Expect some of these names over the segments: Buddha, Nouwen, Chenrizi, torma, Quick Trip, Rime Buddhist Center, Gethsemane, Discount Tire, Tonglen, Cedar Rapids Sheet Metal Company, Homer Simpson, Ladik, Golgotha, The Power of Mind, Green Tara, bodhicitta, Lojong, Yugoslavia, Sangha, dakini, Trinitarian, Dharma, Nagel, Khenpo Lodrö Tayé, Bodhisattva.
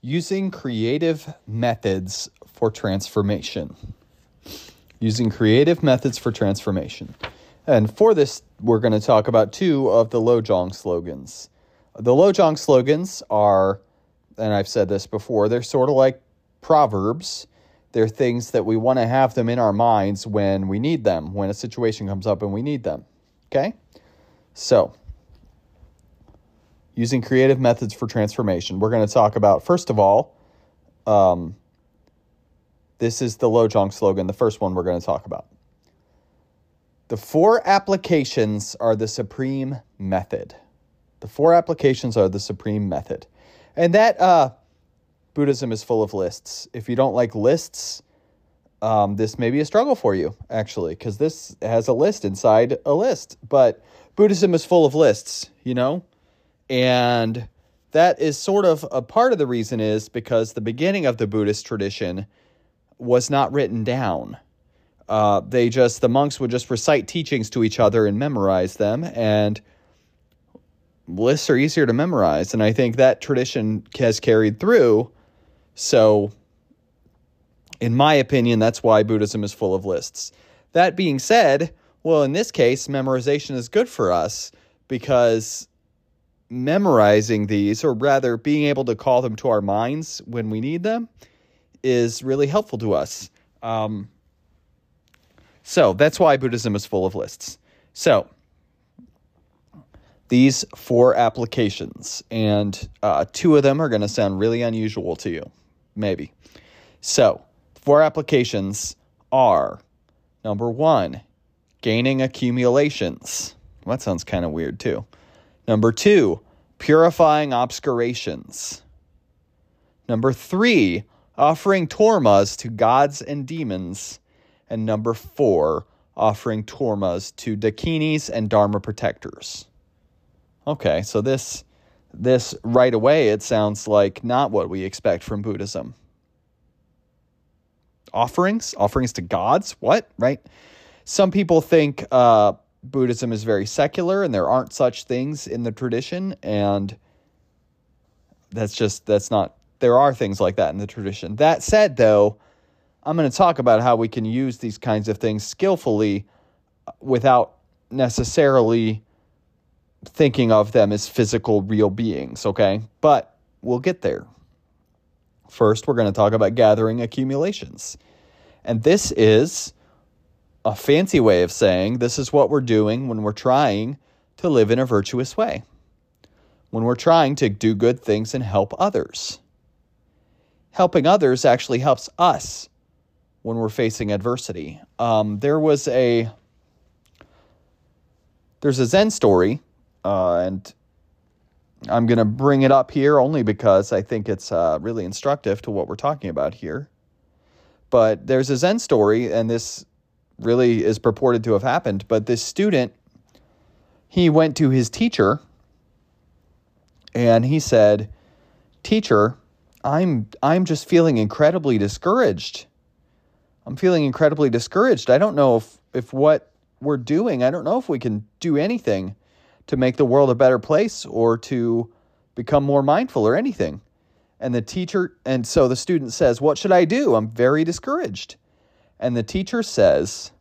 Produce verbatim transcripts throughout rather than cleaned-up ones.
using creative methods for transformation. Using creative methods for transformation. And for this, we're going to talk about two of the Lojong slogans. The Lojong slogans are, and I've said this before, they're sort of like proverbs. They're things that we want to have them in our minds when we need them, when a situation comes up and we need them. Okay? So, using creative methods for transformation. We're going to talk about, first of all, um, this is the Lojong slogan, the first one we're going to talk about. The four applications are the supreme method. The four applications are the supreme method. And that, uh, Buddhism is full of lists. If you don't like lists, um, this may be a struggle for you, actually, because this has a list inside a list. But Buddhism is full of lists, you know? And that is sort of a part of the reason is because the beginning of the Buddhist tradition was not written down. Uh, they just, the monks would just recite teachings to each other and memorize them, and lists are easier to memorize. And I think that tradition has carried through. So, in my opinion, that's why Buddhism is full of lists. That being said, well, in this case, memorization is good for us because memorizing these, or rather being able to call them to our minds when we need them, is really helpful to us. Um, so that's why Buddhism is full of lists. So these four applications, and uh, two of them are going to sound really unusual to you, maybe. So four applications are, number one, gaining accumulations. Well, that sounds kind of weird too. Number two, purifying obscurations. Number three, offering tormas to gods and demons. And number four, offering tormas to dakinis and dharma protectors. Okay, so this, this right away, it sounds like not what we expect from Buddhism. Offerings? Offerings to gods? What? Right? Some people think uh, Buddhism is very secular and there aren't such things in the tradition, and that's just, that's not, there are things like that in the tradition. That said, though, I'm going to talk about how we can use these kinds of things skillfully without necessarily thinking of them as physical, real beings, okay? But we'll get there. First, we're going to talk about gathering accumulations. And this is a fancy way of saying this is what we're doing when we're trying to live in a virtuous way, when we're trying to do good things and help others. Helping others actually helps us when we're facing adversity. Um, there was a, there's a Zen story, uh, and I'm going to bring it up here only because I think it's uh, really instructive to what we're talking about here. But there's a Zen story, and this really is purported to have happened, but this student, he went to his teacher and he said, "Teacher, I'm I'm just feeling incredibly discouraged. I'm feeling incredibly discouraged. I don't know if, if what we're doing, I don't know if we can do anything to make the world a better place or to become more mindful or anything." And the teacher, and so the student says, "What should I do? I'm very discouraged." And the teacher says,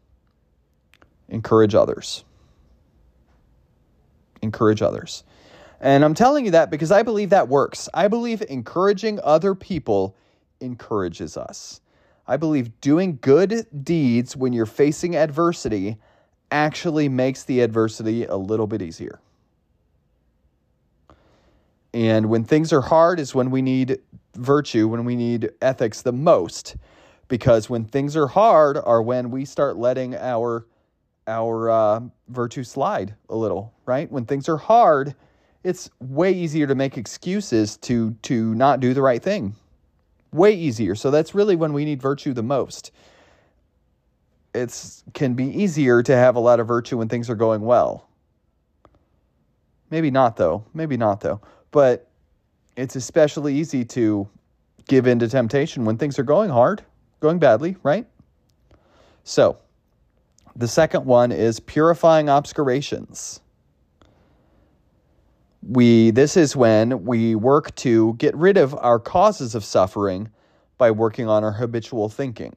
encourage others. Encourage others. And I'm telling you that because I believe that works. I believe encouraging other people encourages us. I believe doing good deeds when you're facing adversity actually makes the adversity a little bit easier. And when things are hard is when we need virtue, when we need ethics the most. Because when things are hard are when we start letting our our uh, virtue slide a little, right? When things are hard, it's way easier to make excuses to to not do the right thing. way easier. So that's really when we need virtue the most. It can be easier to have a lot of virtue when things are going well. Maybe not, though. Maybe not, though. But it's especially easy to give in to temptation when things are going hard, going badly, right? So the second one is purifying obscurations. We, this is when we work to get rid of our causes of suffering by working on our habitual thinking.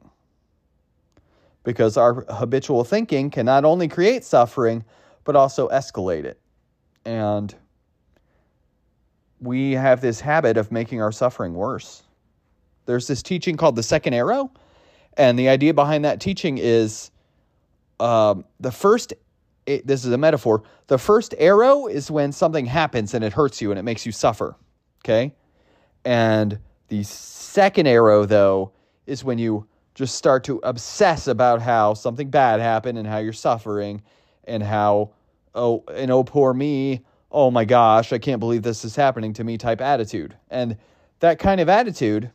Because our habitual thinking can not only create suffering, but also escalate it. And we have this habit of making our suffering worse. There's this teaching called the second arrow. And the idea behind that teaching is um, the first, it, this is a metaphor, the first arrow is when something happens and it hurts you and it makes you suffer, okay? And the second arrow, though, is when you just start to obsess about how something bad happened and how you're suffering and how, oh, and oh, poor me, oh my gosh, I can't believe this is happening to me type attitude. And that kind of attitude,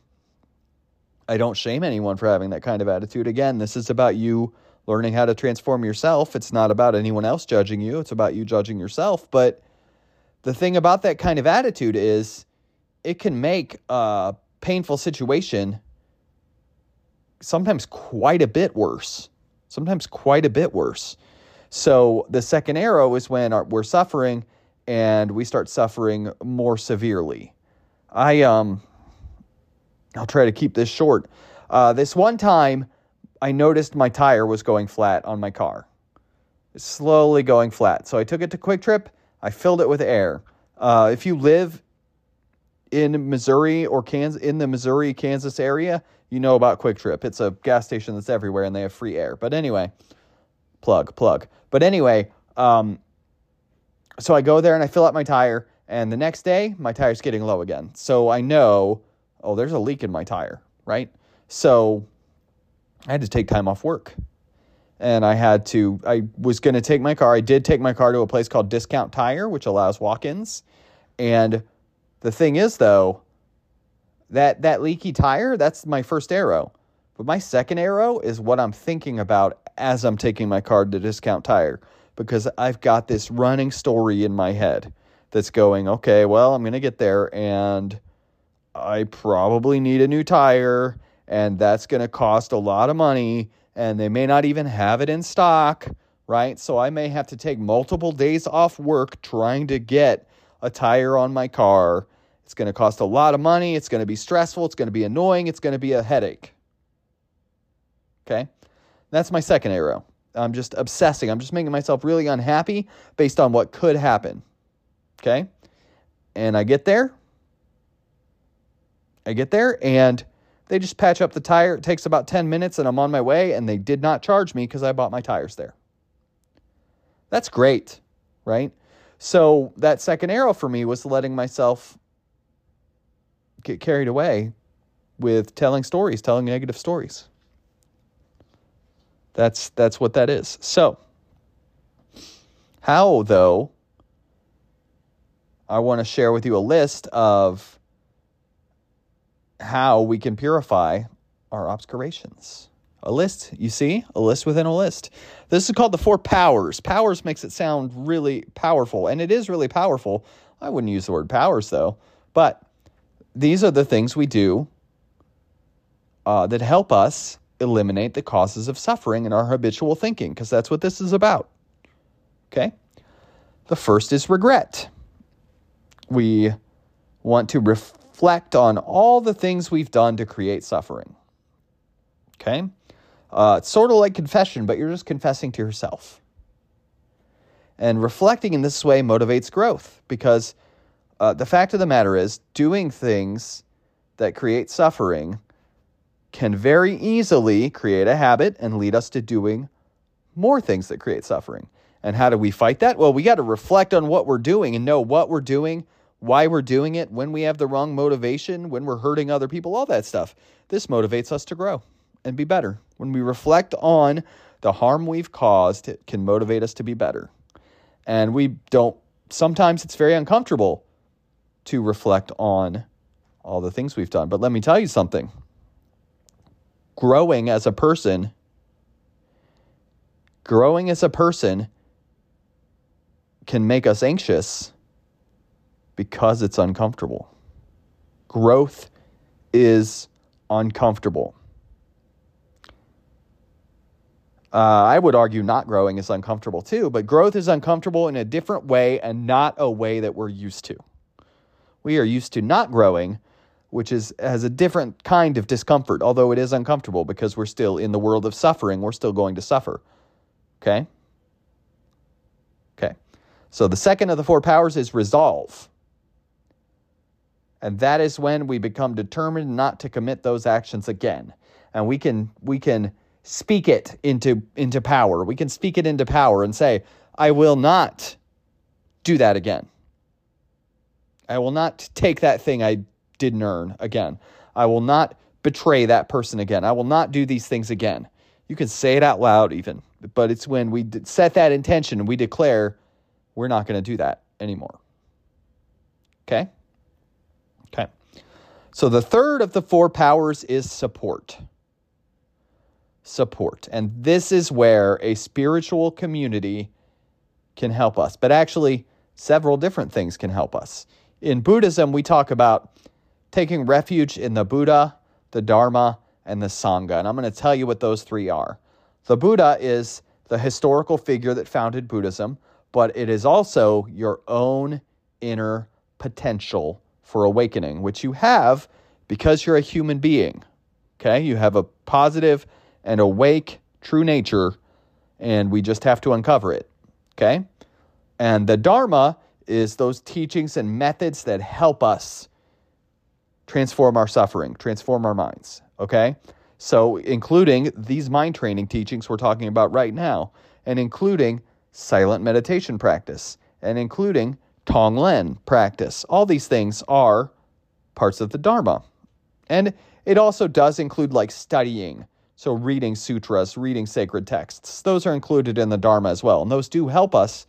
I don't shame anyone for having that kind of attitude. Again, this is about you learning how to transform yourself. It's not about anyone else judging you. It's about you judging yourself. But the thing about that kind of attitude is it can make a painful situation sometimes quite a bit worse, sometimes quite a bit worse. So the second arrow is when our, we're suffering and we start suffering more severely. I, um, I'll try to keep this short. Uh, this one time I noticed my tire was going flat on my car. It's slowly going flat. So I took it to Quick Trip. I filled it with air. Uh, if you live in Missouri or Kansas, in the Missouri, Kansas area, you know about Quick Trip. It's a gas station that's everywhere and they have free air. But anyway, plug, plug. But anyway, um, so I go there and I fill up my tire, and the next day my tire's getting low again. So I know, oh, there's a leak in my tire, right? So I had to take time off work. And I had to, I was going to take my car. I did take my car to a place called Discount Tire, which allows walk-ins. And the thing is, though, that that leaky tire, that's my first arrow. But my second arrow is what I'm thinking about as I'm taking my car to Discount Tire, because I've got this running story in my head that's going, okay, well, I'm going to get there and I probably need a new tire, and that's going to cost a lot of money, and they may not even have it in stock, right? So I may have to take multiple days off work trying to get a tire on my car. It's going to cost a lot of money. It's going to be stressful. It's going to be annoying. It's going to be a headache. Okay? That's my second arrow. I'm just obsessing. I'm just making myself really unhappy based on what could happen. Okay? And I get there. I get there and they just patch up the tire. It takes about ten minutes and I'm on my way, and they did not charge me because I bought my tires there. That's great, right? So that second arrow for me was letting myself get carried away with telling stories, telling negative stories. That's that's what that is. So how, though, I want to share with you a list of how we can purify our obscurations. A list, you see? A list within a list. This is called the four powers. Powers makes it sound really powerful, and it is really powerful. I wouldn't use the word powers, though. But these are the things we do uh, that help us eliminate the causes of suffering in our habitual thinking, because that's what this is about. Okay? The first is regret. We want to reflect on all the things we've done to create suffering. Okay? Uh, it's sort of like confession, but you're just confessing to yourself. And reflecting in this way motivates growth, because uh, the fact of the matter is doing things that create suffering can very easily create a habit and lead us to doing more things that create suffering. And how do we fight that? Well, we got to reflect on what we're doing and know what we're doing, why we're doing it, when we have the wrong motivation, when we're hurting other people, all that stuff. This motivates us to grow and be better. When we reflect on the harm we've caused, it can motivate us to be better. And we don't, sometimes it's very uncomfortable to reflect on all the things we've done. But let me tell you something. Growing as a person, growing as a person can make us anxious because it's uncomfortable. Growth is uncomfortable. Uh, I would argue not growing is uncomfortable too, but growth is uncomfortable in a different way and not a way that we're used to. We are used to not growing, which is has a different kind of discomfort, although it is uncomfortable because we're still in the world of suffering. We're still going to suffer. Okay? Okay. So the second of the four powers is resolve. And that is when we become determined not to commit those actions again. And we can we can speak it into into power. We can speak it into power and say, I will not do that again. I will not take that thing I didn't earn again. I will not betray that person again. I will not do these things again. You can say it out loud even, but it's when we set that intention and we declare we're not going to do that anymore. Okay? Okay. So the third of the four powers is support. Support. And this is where a spiritual community can help us. But actually, several different things can help us. In Buddhism, we talk about taking refuge in the Buddha, the Dharma, and the Sangha. And I'm going to tell you what those three are. The Buddha is the historical figure that founded Buddhism, but it is also your own inner potential for awakening, which you have because you're a human being. Okay? You have a positive and awake true nature, and we just have to uncover it. Okay? And the Dharma is those teachings and methods that help us transform our suffering, transform our minds, okay? So including these mind training teachings we're talking about right now, and including silent meditation practice, and including Tonglen practice. All these things are parts of the Dharma. And it also does include like studying, so reading sutras, reading sacred texts. Those are included in the Dharma as well, and those do help us.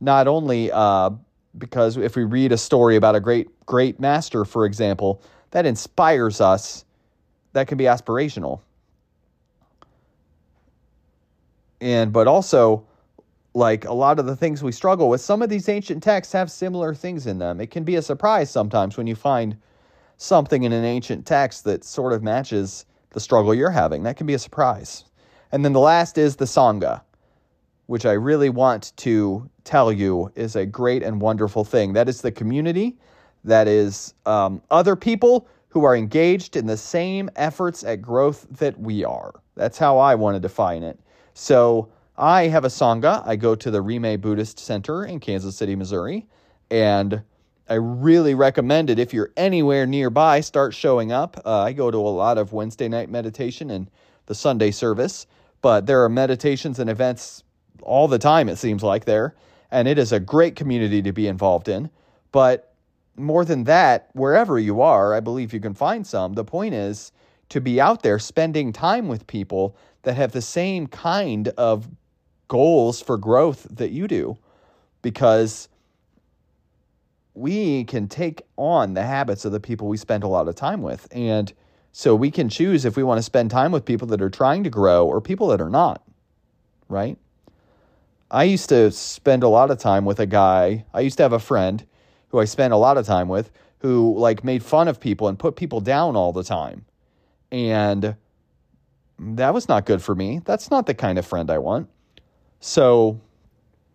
Not only uh, because if we read a story about a great, great master, for example, that inspires us, that can be aspirational. And but also, like a lot of the things we struggle with, some of these ancient texts have similar things in them. It can be a surprise sometimes when you find something in an ancient text that sort of matches the struggle you're having. That can be a surprise. And then the last is the Sangha, which I really want to tell you is a great and wonderful thing. That is the community, that is um, other people who are engaged in the same efforts at growth that we are. That's how I want to define it. So I have a Sangha. I go to the Rime Buddhist Center in Kansas City, Missouri, and I really recommend it. If you're anywhere nearby, start showing up. Uh, I go to a lot of Wednesday night meditation and the Sunday service, but there are meditations and events all the time, it seems like, there. And it is a great community to be involved in. But more than that, wherever you are, I believe you can find some. The point is to be out there spending time with people that have the same kind of goals for growth that you do, because we can take on the habits of the people we spend a lot of time with. And so we can choose if we want to spend time with people that are trying to grow or people that are not, right? I used to spend a lot of time with a guy. I used to have a friend who I spent a lot of time with who like made fun of people and put people down all the time. And that was not good for me. That's not the kind of friend I want. So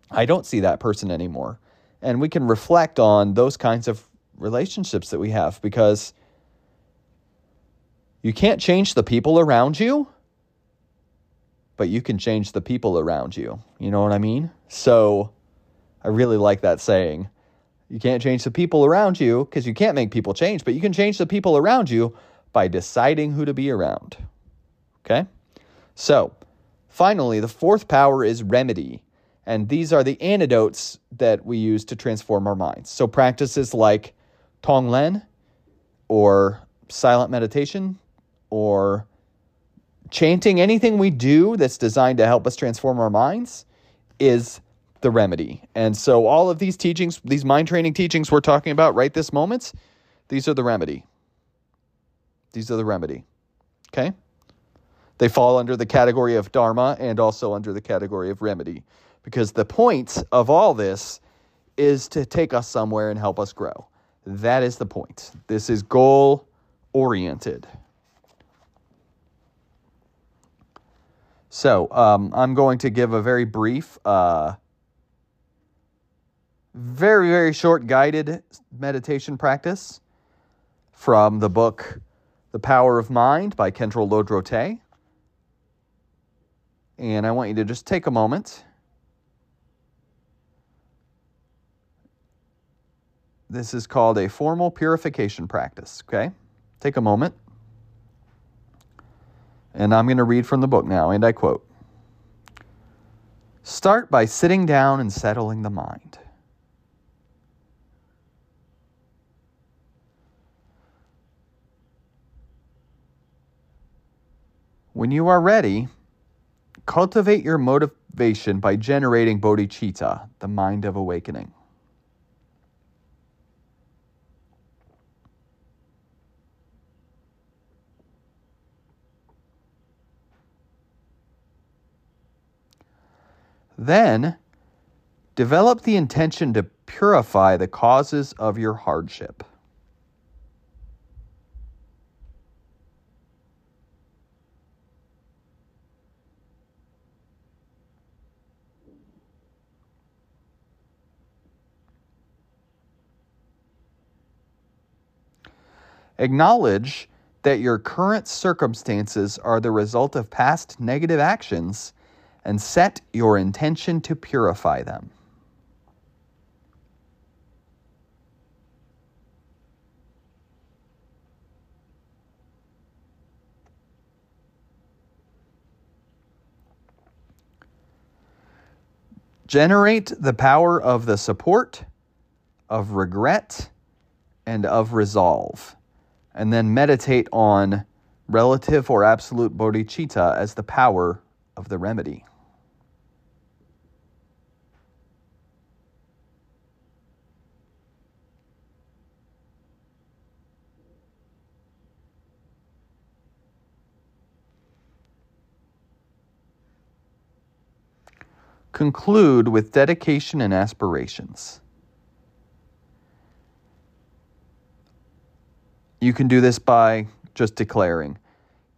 I don't see that person anymore. And we can reflect on those kinds of relationships that we have, because you can't change the people around you, but you can change the people around you. You know what I mean? So I really like that saying. You can't change the people around you because you can't make people change, but you can change the people around you by deciding who to be around. Okay? So finally, the fourth power is remedy. And these are the antidotes that we use to transform our minds. So practices like Tonglen or silent meditation or chanting, anything we do that's designed to help us transform our minds, is the remedy. And so all of these teachings, these mind training teachings we're talking about right this moment, these are the remedy. These are the remedy. Okay? They fall under the category of dharma and also under the category of remedy, because the point of all this is to take us somewhere and help us grow. That is the point. This is goal-oriented. So um, I'm going to give a very brief, uh, very, very short guided meditation practice from the book The Power of Mind by Khenpo Lodrö Tayé. And I want you to just take a moment. This is called a formal purification practice, okay? Take a moment. And I'm going to read from the book now, and I quote, "Start by sitting down and settling the mind. When you are ready, cultivate your motivation by generating bodhicitta, the mind of awakening. Then, develop the intention to purify the causes of your hardship. Acknowledge that your current circumstances are the result of past negative actions, and set your intention to purify them. Generate the power of the support, of regret, and of resolve, and then meditate on relative or absolute bodhicitta as the power of the remedy. Conclude with dedication and aspirations." You can do this by just declaring,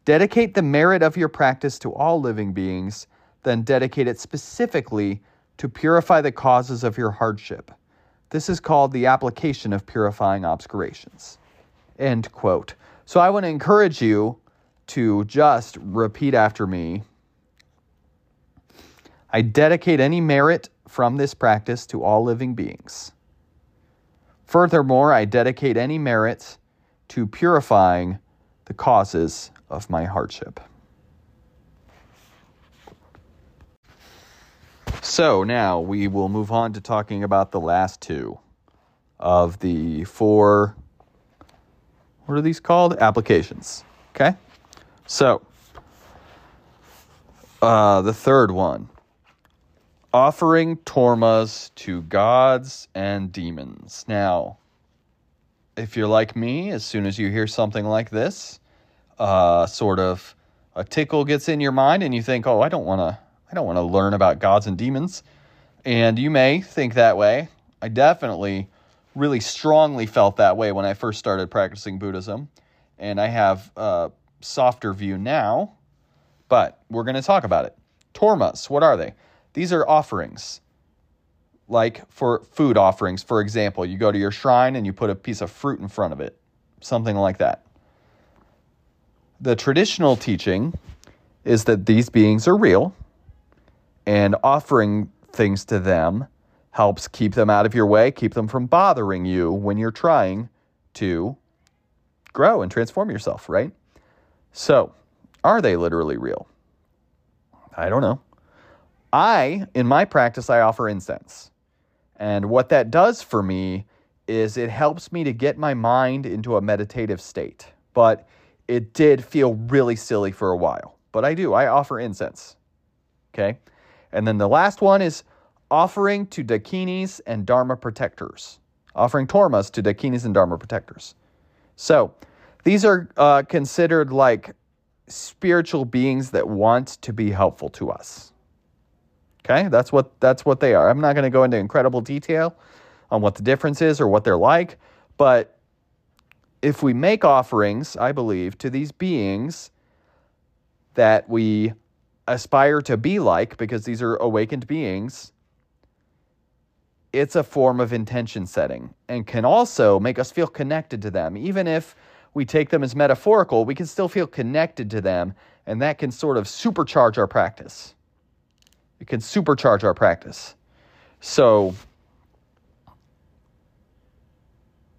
"Dedicate the merit of your practice to all living beings, then dedicate it specifically to purify the causes of your hardship. This is called the application of purifying obscurations." End quote. So I want to encourage you to just repeat after me. I dedicate any merit from this practice to all living beings. Furthermore, I dedicate any merit to purifying the causes of my hardship. So now we will move on to talking about the last two of the four, what are these called? Applications. Okay? So, uh, the third one. Offering tormas to gods and demons. Now, if you're like me, as soon as you hear something like this, uh, sort of a tickle gets in your mind, and you think, "Oh, I don't want to. I don't want to learn about gods and demons." And you may think that way. I definitely, really strongly felt that way when I first started practicing Buddhism, and I have a softer view now. But we're going to talk about it. Tormas. What are they? These are offerings, like for food offerings. For example, you go to your shrine and you put a piece of fruit in front of it, something like that. The traditional teaching is that these beings are real, and offering things to them helps keep them out of your way, keep them from bothering you when you're trying to grow and transform yourself, right? So, are they literally real? I don't know. I, in my practice, I offer incense. And what that does for me is it helps me to get my mind into a meditative state. But it did feel really silly for a while. But I do. I offer incense. Okay? And then the last one is offering to dakinis and dharma protectors. Offering tormas to dakinis and dharma protectors. So, These are uh, considered like spiritual beings that want to be helpful to us. Okay, that's what that's what they are. I'm not going to go into incredible detail on what the difference is or what they're like, but if we make offerings, I believe, to these beings that we aspire to be like, because these are awakened beings, it's a form of intention setting and can also make us feel connected to them. Even if we take them as metaphorical, we can still feel connected to them, and that can sort of supercharge our practice. It can supercharge our practice. So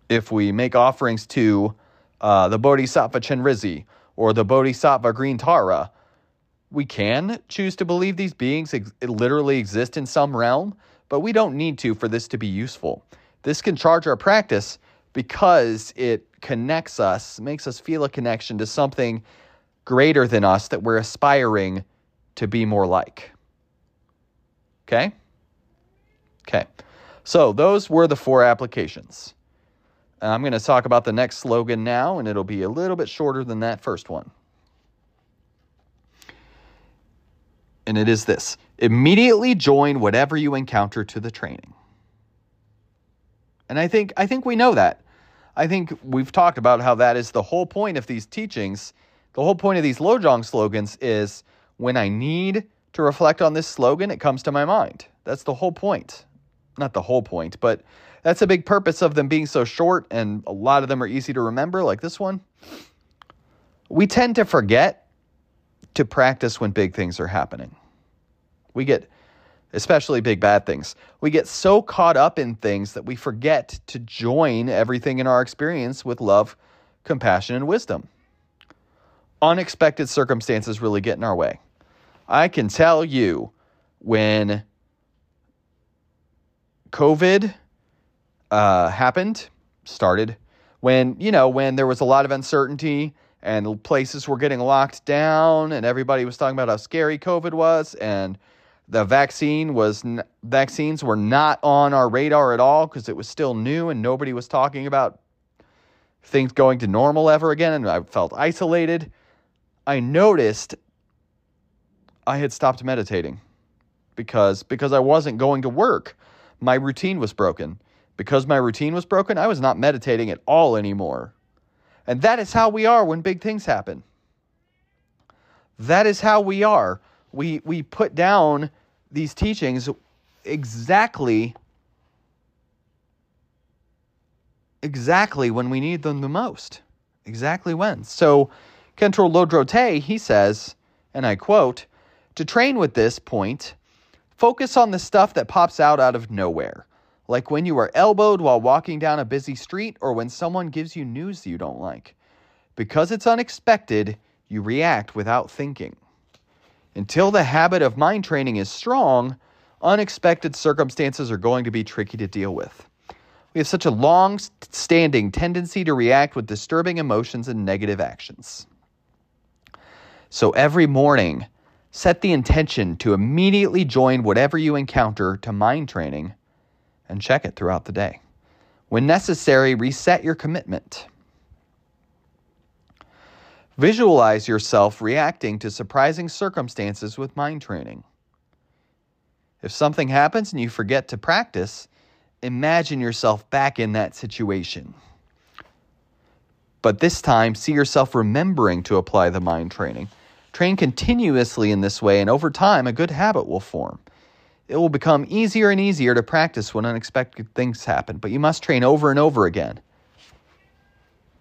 if we make offerings to uh, the Bodhisattva Chenrizi or the Bodhisattva Green Tara, we can choose to believe these beings ex- literally exist in some realm, but we don't need to for this to be useful. This can charge our practice because it connects us, makes us feel a connection to something greater than us that we're aspiring to be more like. Okay? Okay. So those were the four applications. I'm going to talk about the next slogan now, and it'll be a little bit shorter than that first one. And it is this. Immediately join whatever you encounter to the training. And I think I think we know that. I think we've talked about how that is the whole point of these teachings. The whole point of these Lojong slogans is when I need to reflect on this slogan, it comes to my mind. That's the whole point. Not the whole point, but that's a big purpose of them being so short, and a lot of them are easy to remember, like this one. We tend to forget to practice when big things are happening. We get, especially big bad things, we get so caught up in things that we forget to join everything in our experience with love, compassion, and wisdom. Unexpected circumstances really get in our way. I can tell you when COVID uh, happened, started, when, you know, when there was a lot of uncertainty and places were getting locked down and everybody was talking about how scary COVID was and the vaccine was n- vaccines were not on our radar at all because it was still new and nobody was talking about things going to normal ever again, and I felt isolated. I noticed I had stopped meditating because because I wasn't going to work. My routine was broken. Because my routine was broken, I was not meditating at all anymore. And that is how we are when big things happen. That is how we are. We we put down these teachings exactly, exactly when we need them the most. Exactly when. So Khenpo Lodrö Tayé, he says, and I quote, "To train with this point, focus on the stuff that pops out out of nowhere, like when you are elbowed while walking down a busy street or when someone gives you news you don't like. Because it's unexpected, you react without thinking. Until the habit of mind training is strong, unexpected circumstances are going to be tricky to deal with. We have such a long-standing tendency to react with disturbing emotions and negative actions. So every morning, set the intention to immediately join whatever you encounter to mind training and check it throughout the day. When necessary, reset your commitment. Visualize yourself reacting to surprising circumstances with mind training. If something happens and you forget to practice, imagine yourself back in that situation. But this time, see yourself remembering to apply the mind training. Train continuously in this way, and over time, a good habit will form. It will become easier and easier to practice when unexpected things happen, but you must train over and over again.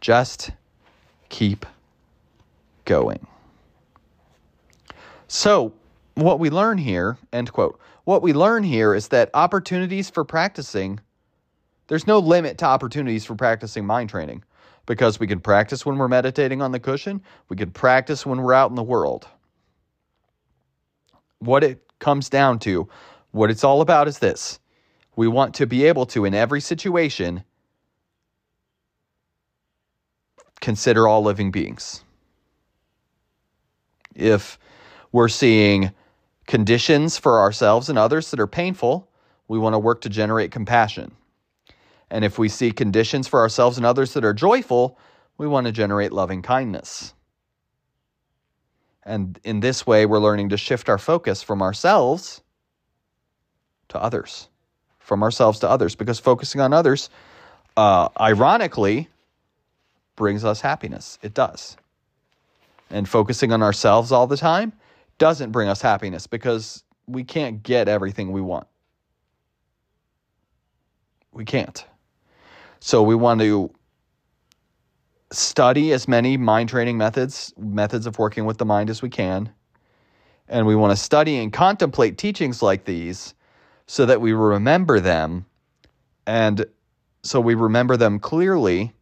Just keep going." So, what we learn here, end quote, what we learn here is that opportunities for practicing, there's no limit to opportunities for practicing mind training. Because we can practice when we're meditating on the cushion. We can practice when we're out in the world. What it comes down to, what it's all about is this. We want to be able to, in every situation, consider all living beings. If we're seeing conditions for ourselves and others that are painful, we want to work to generate compassion. And if we see conditions for ourselves and others that are joyful, We want to generate loving kindness. And in this way, we're learning to shift our focus from ourselves to others, from ourselves to others, because focusing on others, uh, ironically, brings us happiness. It does. And focusing on ourselves all the time doesn't bring us happiness, because we can't get everything we want. We can't. So we want to study as many mind training methods, methods of working with the mind as we can. And we want to study and contemplate teachings like these so that we remember them. And so we remember them clearly,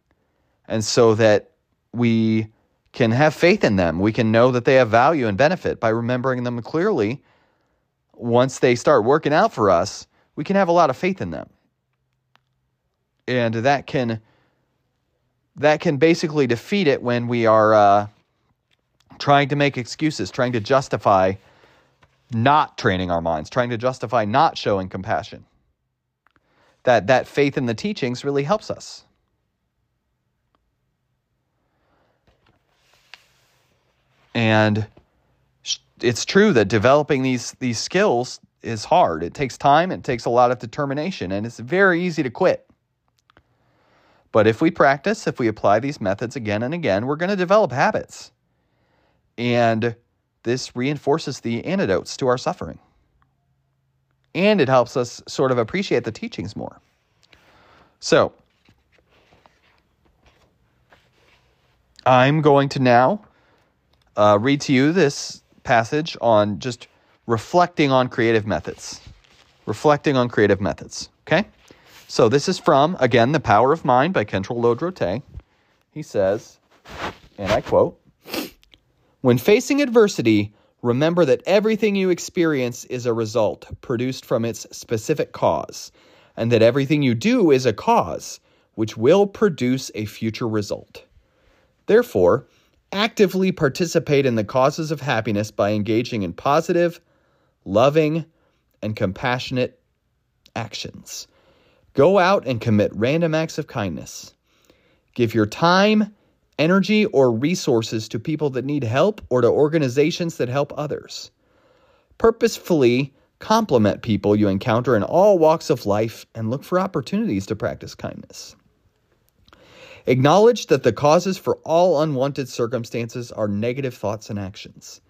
and so that we can have faith in them. We can know that they have value and benefit by remembering them clearly. Once they start working out for us, we can have a lot of faith in them. And that can that can basically defeat it when we are uh, trying to make excuses, trying to justify not training our minds, trying to justify not showing compassion. That that faith in the teachings really helps us. And it's true that developing these these skills is hard. It takes time, it takes a lot of determination, and it's very easy to quit. But if we practice, if we apply these methods again and again, we're going to develop habits. And this reinforces the antidotes to our suffering. And it helps us sort of appreciate the teachings more. So, I'm going to now uh, read to you this passage on just reflecting on creative methods. Reflecting on creative methods, okay? So this is from, again, The Power of Mind by Khenpo Lodrö Tayé. He says, and I quote, "When facing adversity, remember that everything you experience is a result produced from its specific cause, and that everything you do is a cause which will produce a future result. Therefore, actively participate in the causes of happiness by engaging in positive, loving, and compassionate actions. Go out and commit random acts of kindness. Give your time, energy, or resources to people that need help or to organizations that help others. Purposefully compliment people you encounter in all walks of life and look for opportunities to practice kindness. Acknowledge that the causes for all unwanted circumstances are negative thoughts and actions.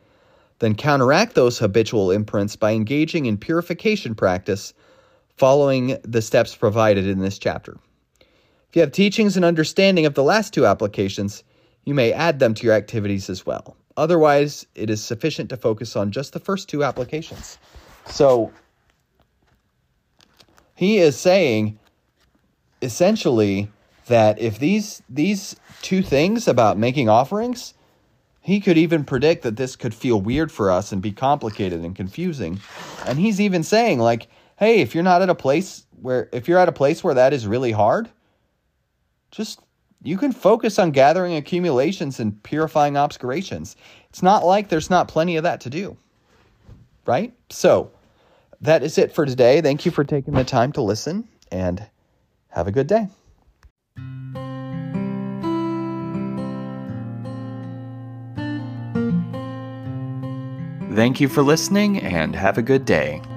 Then counteract those habitual imprints by engaging in purification practice following the steps provided in this chapter. If you have teachings and understanding of the last two applications, you may add them to your activities as well. Otherwise, it is sufficient to focus on just the first two applications." So, he is saying, essentially, that if these these two things about making offerings, he could even predict that this could feel weird for us and be complicated and confusing. And he's even saying, like, hey, if you're not at a place where, if you're at a place where that is really hard, just, you can focus on gathering accumulations and purifying obscurations. It's not like there's not plenty of that to do, right? So that is it for today. Thank you for taking the time to listen, and have a good day. Thank you for listening, and have a good day.